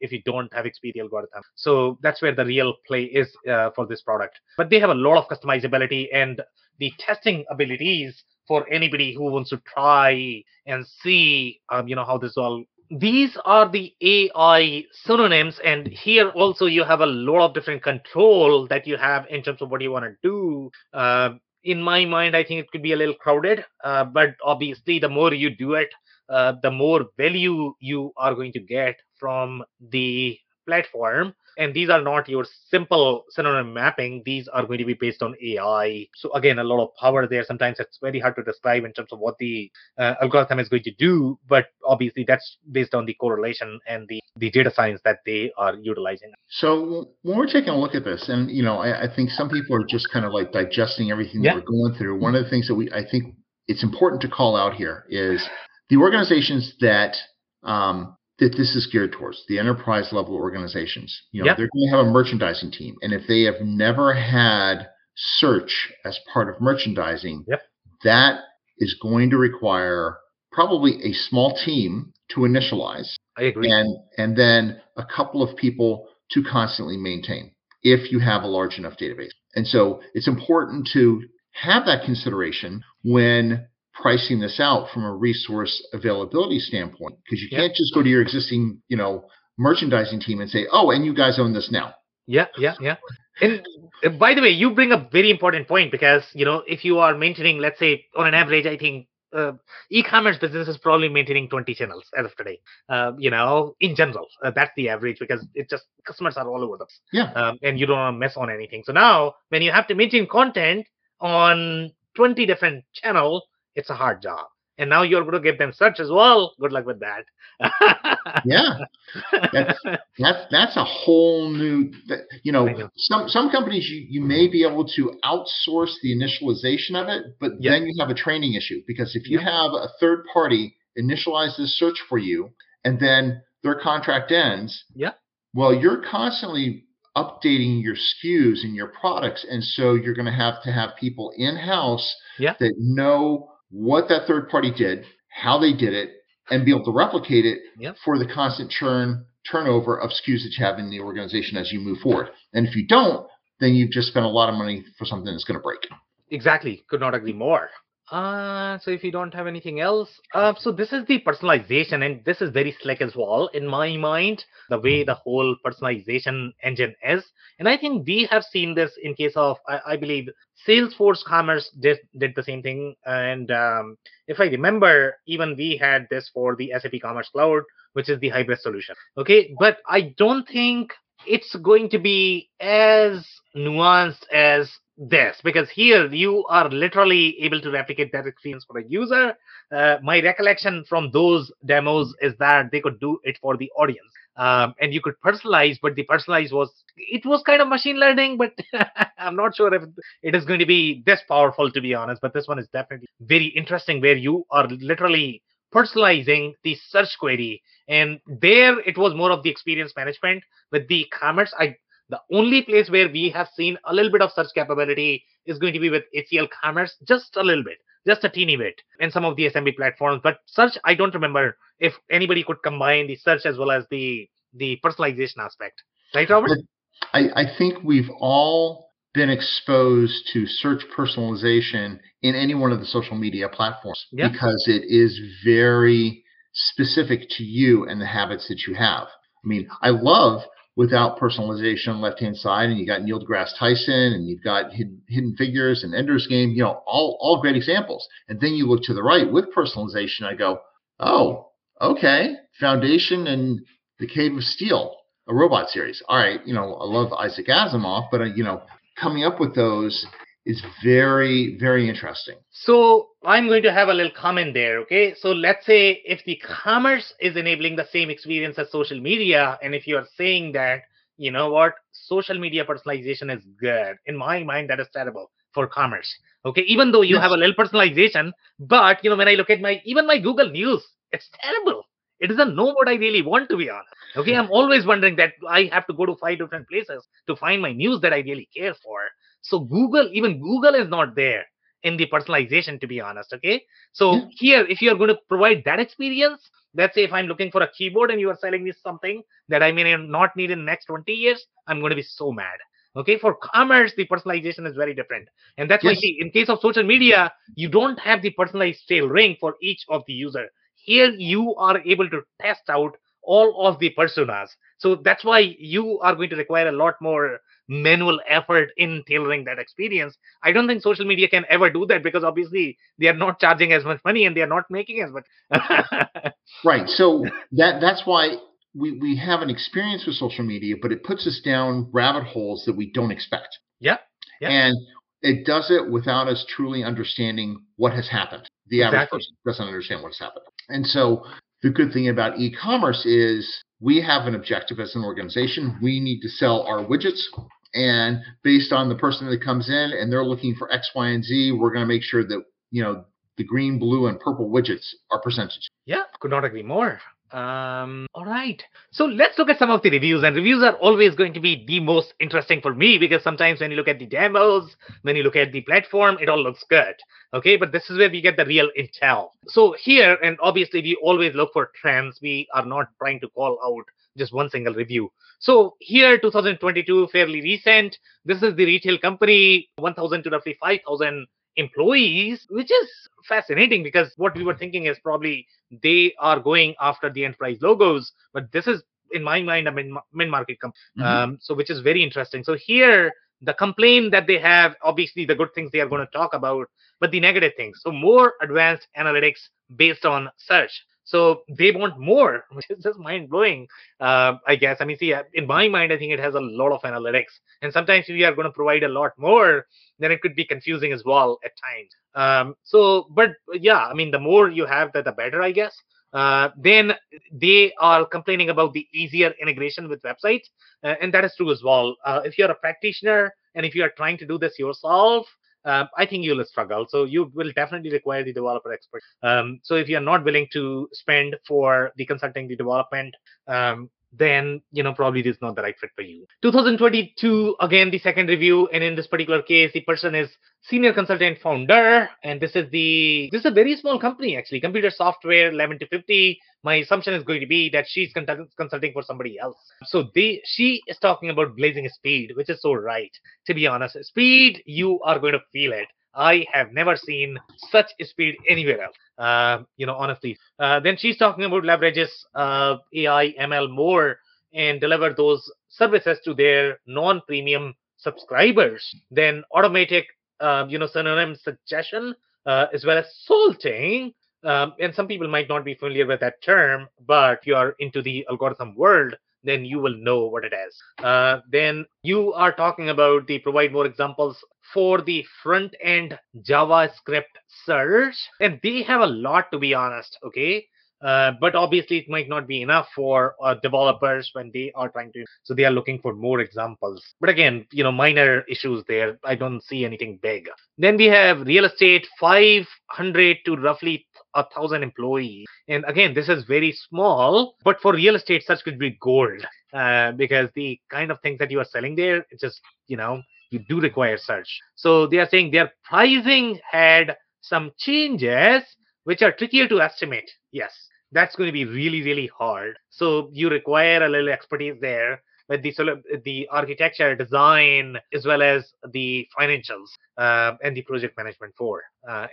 if you don't have XP algorithm. So that's where the real play is for this product. But they have a lot of customizability and the testing abilities for anybody who wants to try and see, how this all. These are the AI synonyms, and here also you have a lot of different control that you have in terms of what you want to do. In my mind, I think it could be a little crowded, but obviously the more you do it, the more value you are going to get from the platform. And these are not your simple synonym mapping. These are going to be based on AI. So again, a lot of power there. Sometimes it's very hard to describe in terms of what the algorithm is going to do. But obviously, that's based on the correlation and the data science that they are utilizing. So when we're taking a look at this, and I think some people are just kind of like digesting everything that we're going through. One of the things that I think it's important to call out here is the organizations that that this is geared towards, the enterprise level organizations. They're going to have a merchandising team. And if they have never had search as part of merchandising, that is going to require probably a small team to initialize. I agree. And then a couple of people to constantly maintain if you have a large enough database. And so it's important to have that consideration when pricing this out from a resource availability standpoint, because you can't just go to your existing, merchandising team and say, oh, and you guys own this now. Yeah. And by the way, you bring up very important point because, if you are maintaining, let's say on an average, I think e-commerce business is probably maintaining 20 channels as of today, in general. That's the average because it's just customers are all over them. And you don't want to mess on anything. So now when you have to maintain content on 20 different channels, it's a hard job. And now you're going to give them search as well. Good luck with that. That's a whole new, some companies you may be able to outsource the initialization of it, but then you have a training issue because if you have a third party initialize this search for you and then their contract ends, well, you're constantly updating your SKUs and your products. And so you're going to have people in-house that know what that third party did, how they did it, and be able to replicate it for the constant turnover of SKUs that you have in the organization as you move forward. And if you don't, then you've just spent a lot of money for something that's going to break. Exactly. Could not agree more. So if you don't have anything else, so this is the personalization, and this is very slick as well, in my mind, the way the whole personalization engine is. And I think we have seen this in case of, I believe, Salesforce Commerce did the same thing. And if I remember, even we had this for the SAP Commerce Cloud, which is the hybrid solution. Okay, but I don't think it's going to be as nuanced as this, because here you are literally able to replicate that experience for a user. My recollection from those demos is that they could do it for the audience, and you could personalize, but the personalize was kind of machine learning, but I'm not sure if it is going to be this powerful, to be honest. But this one is definitely very interesting, where you are literally personalizing the search query, and there it was more of the experience management. With the commerce, the only place where we have seen a little bit of search capability is going to be with HCL Commerce, just a little bit, just a teeny bit, and some of the SMB platforms. But search, I don't remember if anybody could combine the search as well as the personalization aspect. Right, Robert? I think we've all been exposed to search personalization in any one of the social media platforms because it is very specific to you and the habits that you have. I mean, I love Without Personalization on the left-hand side, and you got Neil deGrasse Tyson, and you've got Hidden Figures and Ender's Game, you know, all great examples. And then you look to the right with personalization, I go, oh, okay, Foundation and The Cave of Steel, a robot series. All right, you know, I love Isaac Asimov, but, you know, coming up with those is very, very interesting. So I'm going to have a little comment there, okay? So let's say if the commerce is enabling the same experience as social media, and if you are saying that, you know what, social media personalization is good, in my mind, that is terrible for commerce, okay? Even though you have a little personalization, but, you know, when I look at even my Google News, it's terrible. It doesn't know what I really want, to be honest. Okay, I'm always wondering that I have to go to 5 different places to find my news that I really care for. So Google, even Google is not there in the personalization, to be honest. Okay, so here, if you're going to provide that experience, let's say if I'm looking for a keyboard and you are selling me something that I may not need in the next 20 years, I'm going to be so mad. Okay, for commerce, the personalization is very different. And that's why, see, in case of social media, you don't have the personalized tail ring for each of the user. Here, you are able to test out all of the personas. So that's why you are going to require a lot more manual effort in tailoring that experience. I don't think social media can ever do that because obviously they are not charging as much money and they are not making as much. Right. So that's why we have an experience with social media, but it puts us down rabbit holes that we don't expect. Yeah. And it does it without us truly understanding what has happened. The average person doesn't understand what has happened. And so the good thing about e-commerce is we have an objective as an organization. We need to sell our widgets. And based on the person that comes in and they're looking for X, Y, and Z, we're going to make sure that, you know, the green, blue, and purple widgets are presented. Yeah, could not agree more. All right. So let's look at some of the reviews, and reviews are always going to be the most interesting for me because sometimes when you look at the demos, when you look at the platform, it all looks good. Okay. But this is where we get the real intel. So here, and obviously we always look for trends. We are not trying to call out just one single review. So here, 2022, fairly recent. This is the retail company, 1,000 to roughly 5,000 employees, which is fascinating because what we were thinking is probably they are going after the enterprise logos, but this is, in my mind, a mid-market company, so which is very interesting. So here, the complaint that they have, obviously the good things they are going to talk about, but the negative things. So more advanced analytics based on search. So they want more, which is just mind-blowing, I guess. I mean, see, in my mind, I think it has a lot of analytics. And sometimes we are going to provide a lot more, then it could be confusing as well at times. But yeah, I mean, the more you have, the better, I guess. Then they are complaining about the easier integration with websites. And that is true as well. If you're a practitioner and if you are trying to do this yourself, I think you'll struggle. So you will definitely require the developer expert. So if you're not willing to spend for the consulting, the development, then, you know, probably this is not the right fit for you. 2022, again, the second review. And in this particular case, the person is senior consultant founder. And this is a very small company, actually, computer software, 11 to 50. My assumption is going to be that she's consulting for somebody else. So she is talking about blazing speed, which is so right. To be honest, speed, you are going to feel it. I have never seen such speed anywhere else, you know, honestly. Then she's talking about leverages AI, ML more and deliver those services to their non-premium subscribers. Then automatic, you know, synonym suggestion as well as salting. And some people might not be familiar with that term, but if you are into the algorithm world, then you will know what it is. Then you are talking about the provide more examples for the front-end JavaScript search. And they have a lot, to be honest, okay? But obviously, it might not be enough for developers when they are trying to. So they are looking for more examples. But again, you know, minor issues there. I don't see anything big. Then we have real estate, 500 to roughly 1,000 employees. And again, this is very small, but for real estate, search could be gold because the kind of things that you are selling there, it's just, you know, you do require search. So they are saying their pricing had some changes which are trickier to estimate. Yes, that's going to be really, really hard. So you require a little expertise there with the architecture, design, as well as the financials and the project management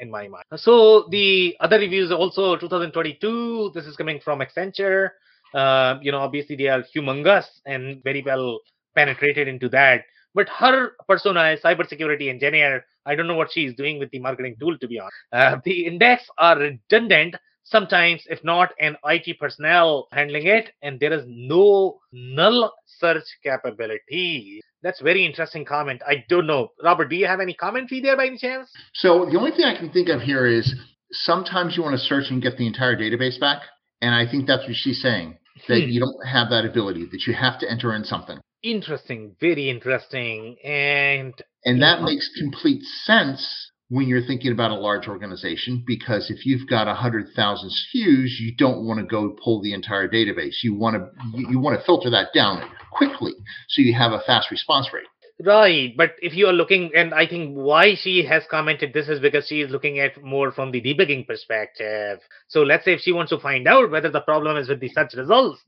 in my mind. So the other reviews also 2022. This is coming from Accenture. obviously they are humongous and very well penetrated into that. But her persona is cybersecurity engineer. I don't know what she is doing with the marketing tool, to be honest. The index are redundant sometimes, if not an IT personnel handling it, and there is no null search capability. That's very interesting comment. I don't know. Robert, do you have any commentary there by any chance? So the only thing I can think of here is sometimes you want to search and get the entire database back. And I think that's what she's saying, that you don't have that ability, that you have to enter in something. Interesting. Very interesting. And that makes complete sense when you're thinking about a large organization, because if you've got 100,000 SKUs, you don't want to go pull the entire database. You want to filter that down quickly so you have a fast response rate. Right. But if you are looking, and I think why she has commented this is because she is looking at more from the debugging perspective. So let's say if she wants to find out whether the problem is with the search results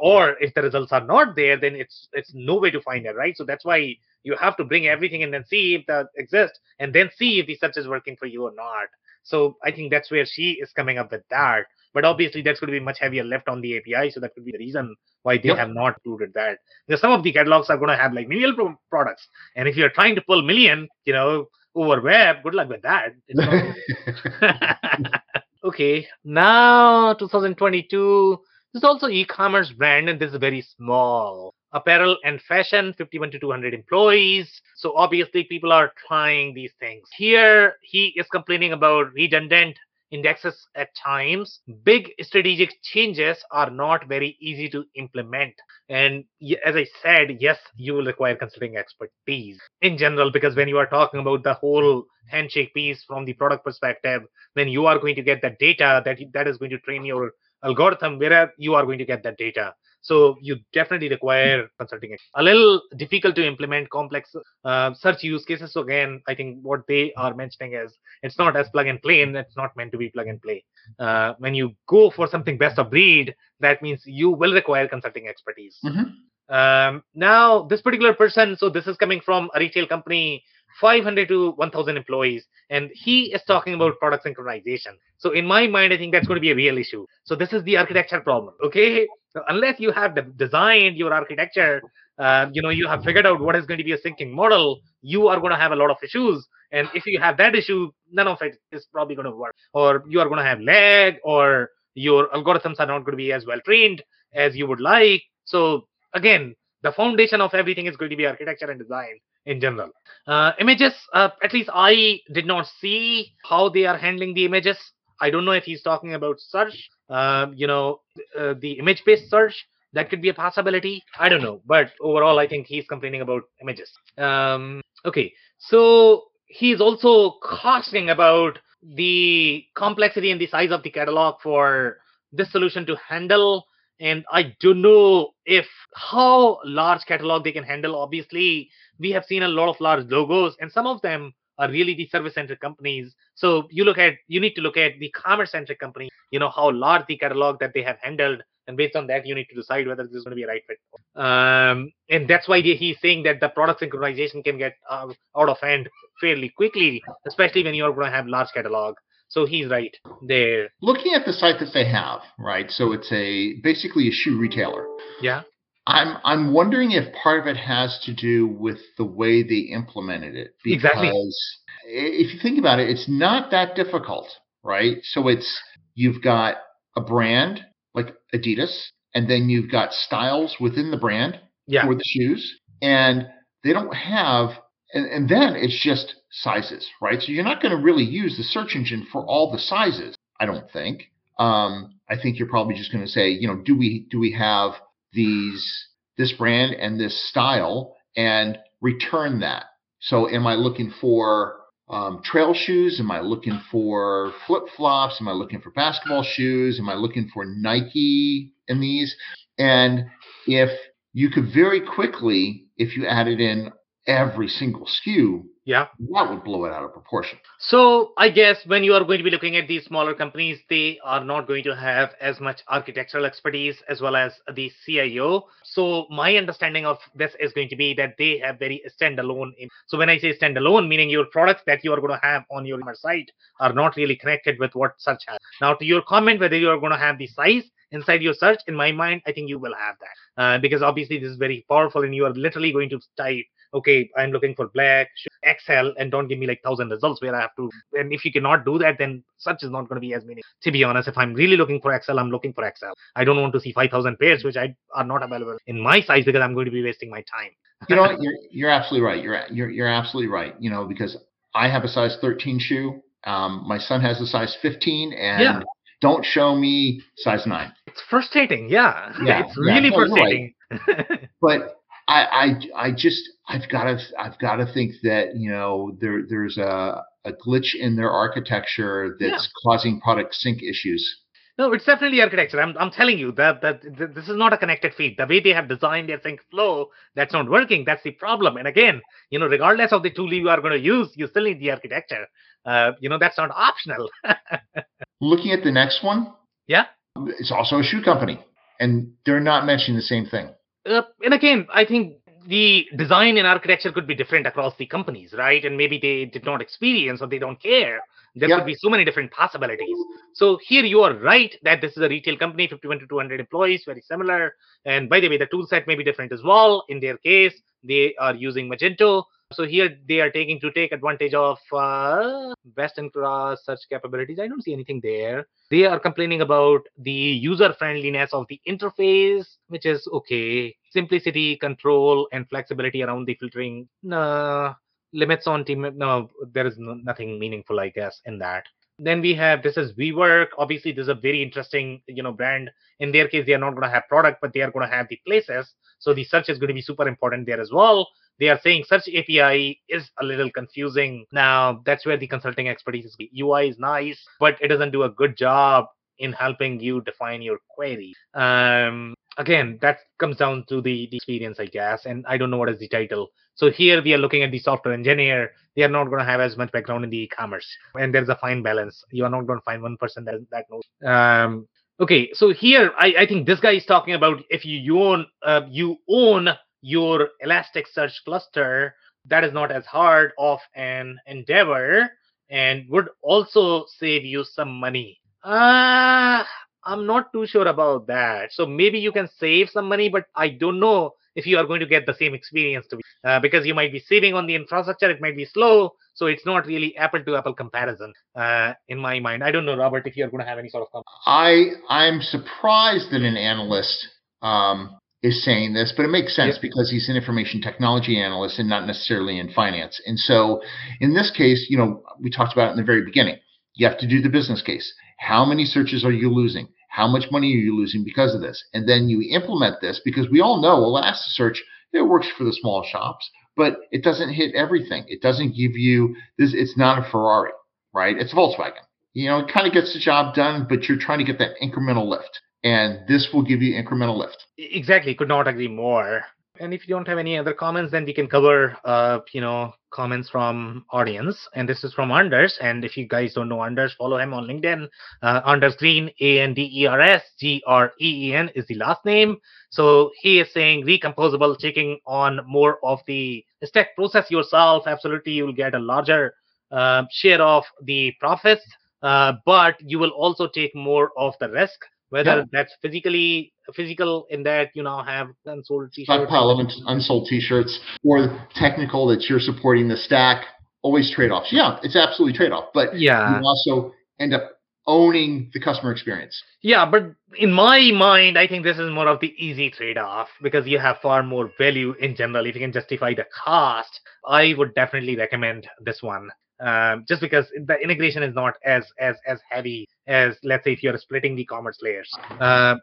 or if the results are not there, then it's no way to find it, right? So that's why you have to bring everything and then see if that exists and then see if the search is working for you or not. So I think that's where she is coming up with that. But obviously, that's going to be much heavier lift on the API. So that could be the reason why they have not included that. Because some of the catalogs are going to have like million products. And if you're trying to pull million, over web, good luck with that. Okay. Now, 2022, this is also e-commerce brand. And this is very small. Apparel and fashion, 51 to 200 employees. So obviously, people are trying these things. Here, he is complaining about redundant indexes at times. Big strategic changes are not very easy to implement. And as I said, yes, you will require consulting expertise in general, because when you are talking about the whole handshake piece from the product perspective, then you are going to get the data that is going to train your algorithm where you are going to get that data. So you definitely require consulting. A little difficult to implement complex search use cases. So again, I think what they are mentioning is it's not as plug and play, and it's not meant to be plug and play. When you go for something best of breed, that means you will require consulting expertise. Mm-hmm. Now, this particular person, so this is coming from a retail company, 500 to 1,000 employees, and he is talking about product synchronization. So in my mind, I think that's going to be a real issue. So this is the architecture problem, okay? So unless you have designed your architecture, you have figured out what is going to be a syncing model, you are going to have a lot of issues. And if you have that issue, none of it is probably going to work. Or you are going to have lag, or your algorithms are not going to be as well trained as you would like. So again, the foundation of everything is going to be architecture and design in general. Images, at least I did not see how they are handling the images. I don't know if he's talking about search, the image-based search. That could be a possibility. I don't know. But overall, I think he's complaining about images. Okay. So he's also cautioning about the complexity and the size of the catalog for this solution to handle. And I don't know if how large catalog they can handle. Obviously, we have seen a lot of large logos, and some of them are really the service-centric companies. So you need to look at the commerce-centric company, how large the catalog that they have handled. And based on that, you need to decide whether this is going to be a right fit. And that's why he's saying that the product synchronization can get out of hand fairly quickly, especially when you're going to have large catalog. So he's right there. Looking at the site that they have, right? So it's basically a shoe retailer. Yeah. I'm wondering if part of it has to do with the way they implemented it. Because if you think about it, it's not that difficult, right? So you've got a brand like Adidas, and then you've got styles within the brand for the shoes. And they don't have and then it's just sizes, right? So you're not going to really use the search engine for all the sizes, I don't think. I think you're probably just going to say, do we have this brand and this style, and return that. So am I looking for trail shoes? Am I looking for flip-flops? Am I looking for basketball shoes? Am I looking for Nike in these? And if you could very quickly, if you added in every single SKU, Yeah. That would blow it out of proportion. So I guess when you are going to be looking at these smaller companies, they are not going to have as much architectural expertise as well as the CIO. So my understanding of this is going to be that they have very standalone. So when I say standalone, meaning your products that you are going to have on your site are not really connected with what search has. Now, to your comment, whether you are going to have the size inside your search, in my mind, I think you will have that because obviously this is very powerful and you are literally going to type, okay, I'm looking for black XL and don't give me like 1,000 results where I have to. And if you cannot do that, then search is not going to be as many. To be honest, if I'm really looking for XL, I'm looking for XL. I don't want to see 5,000 pairs, which are not available in my size because I'm going to be wasting my time. You know, you're absolutely right. You're absolutely right. You know, because I have a size 13 shoe. My son has a size 15 and yeah. Don't show me size 9. It's frustrating. Yeah it's really frustrating. Right. But I just, I've got to think that, you know, there's a glitch in their architecture that's causing product sync issues. No, it's definitely architecture. I'm telling you that this is not a connected feed. The way they have designed their sync flow, that's not working. That's the problem. And again, you know, regardless of the tool you are going to use, you still need the architecture. You know, that's not optional. Looking at the next one. Yeah. It's also a shoe company and they're not mentioning the same thing. And again, I think the design and architecture could be different across the companies, right? And maybe they did not experience or they don't care. There could be so many different possibilities. So here you are right that this is a retail company, 51 to 200 employees, very similar. And by the way, the tool set may be different as well. In their case, they are using Magento. So here they are taking advantage of best-in-class search capabilities. I don't see anything there. They are complaining about the user-friendliness of the interface, which is okay. Simplicity, control, and flexibility around the filtering. Nah. Limits on team. No, there is nothing meaningful, I guess, in that. Then we have, this is WeWork. Obviously, this is a very interesting, you know, brand. In their case, they are not going to have product, but they are going to have the places. So the search is going to be super important there as well. They are saying search API is a little confusing. Now, that's where the consulting expertise is. UI is nice, but it doesn't do a good job in helping you define your query. Again, that comes down to the experience, I guess, and I don't know what is the title. So here we are looking at the software engineer. They are not going to have as much background in the e-commerce, and there's a fine balance. You are not going to find one person that knows. Okay, so here I think this guy is talking about if you own your Elasticsearch cluster, that is not as hard of an endeavor and would also save you some money. I'm not too sure about that. So maybe you can save some money, but I don't know if you are going to get the same experience because you might be saving on the infrastructure. It might be slow. So it's not really apple to apple comparison in my mind. I don't know, Robert, if you're going to have any sort of comment. I'm surprised that an analyst is saying this, but it makes sense because he's an information technology analyst and not necessarily in finance. And so in this case, you know, we talked about it in the very beginning. You have to do the business case. How many searches are you losing? How much money are you losing because of this? And then you implement this because we all know Elasticsearch, it works for the small shops, but it doesn't hit everything. It doesn't give you this. It's not a Ferrari, right? It's Volkswagen. You know, it kind of gets the job done, but you're trying to get that incremental lift. And this will give you incremental lift. Exactly. Could not agree more. And if you don't have any other comments, then we can cover, comments from audience. And this is from Anders. And if you guys don't know Anders, follow him on LinkedIn. Anders Green, ANDERS GREEN is the last name. So he is saying recomposable, taking on more of the stack process yourself. Absolutely, you will get a larger share of the profits, but you will also take more of the risk. Whether that's physical in that you now have unsold t-shirts, pile of unsold t-shirts, or technical that you're supporting the stack, always trade-offs. Yeah, it's absolutely trade-off, but you also end up owning the customer experience. Yeah, but in my mind, I think this is more of the easy trade-off because you have far more value in general. If you can justify the cost, I would definitely recommend this one. Just because the integration is not as heavy as, let's say, if you're splitting the commerce layers.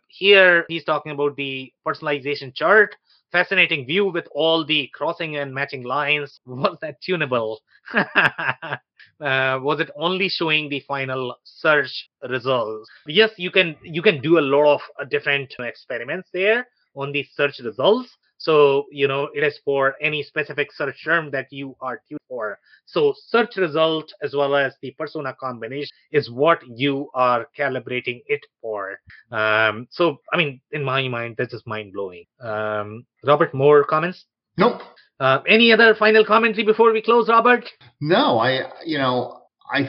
Here, he's talking about the personalization chart. Fascinating view with all the crossing and matching lines. Was that tunable? Was it only showing the final search results? Yes, you can do a lot of different experiments there on the search results. So, you know, it is for any specific search term that you are tuned for. So search result as well as the persona combination is what you are calibrating it for. So, I mean, in my mind, that's just mind blowing. Robert, more comments? Nope. Any other final commentary before we close, Robert? No, I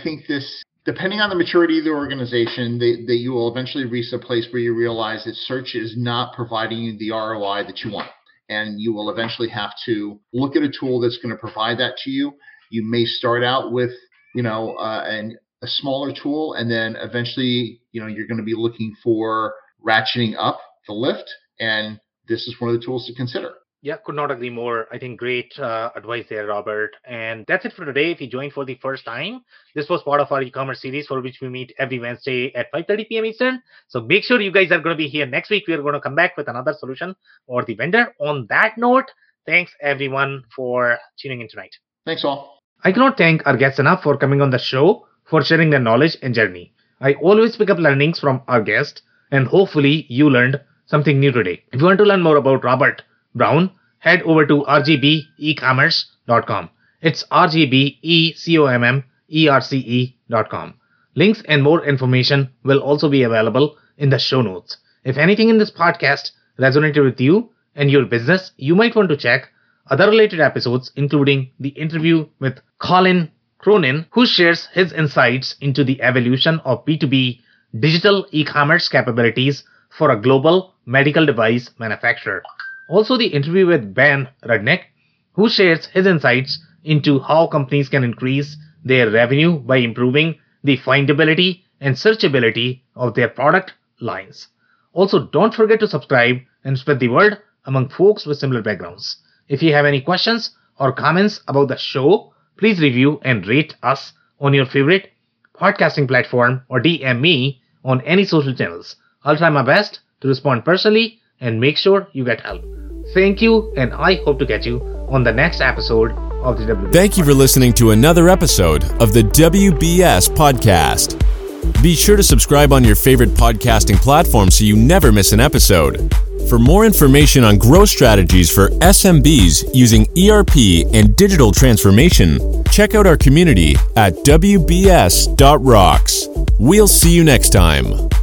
think this, depending on the maturity of the organization, that you will eventually reach a place where you realize that search is not providing you the ROI that you want. And you will eventually have to look at a tool that's going to provide that to you. You may start out with, a smaller tool, and then eventually, you're going to be looking for ratcheting up the lift. And this is one of the tools to consider. Yeah, could not agree more. I think great advice there, Robert. And that's it for today. If you joined for the first time, this was part of our e-commerce series for which we meet every Wednesday at 5:30 p.m. Eastern. So make sure you guys are going to be here next week. We are going to come back with another solution or the vendor. On that note, thanks everyone for tuning in tonight. Thanks all. I cannot thank our guests enough for coming on the show, for sharing their knowledge and journey. I always pick up learnings from our guests, and hopefully you learned something new today. If you want to learn more about Robert Brown, head over to RGBECOMMERCE.com. It's RGBECOMMERCE.com. Links and more information will also be available in the show notes. If anything in this podcast resonated with you and your business, you might want to check other related episodes, including the interview with Colin Cronin, who shares his insights into the evolution of B2B digital e-commerce capabilities for a global medical device manufacturer. Also, the interview with Ben Rudnick, who shares his insights into how companies can increase their revenue by improving the findability and searchability of their product lines. Also, don't forget to subscribe and spread the word among folks with similar backgrounds. If you have any questions or comments about the show, please review and rate us on your favorite podcasting platform or DM me on any social channels. I'll try my best to respond personally and make sure you get help. Thank you, and I hope to catch you on the next episode of the WBS podcast. Thank you for listening to another episode of the WBS podcast. Be sure to subscribe on your favorite podcasting platform so you never miss an episode. For more information on growth strategies for SMBs using ERP and digital transformation, check out our community at WBS.rocks. We'll see you next time.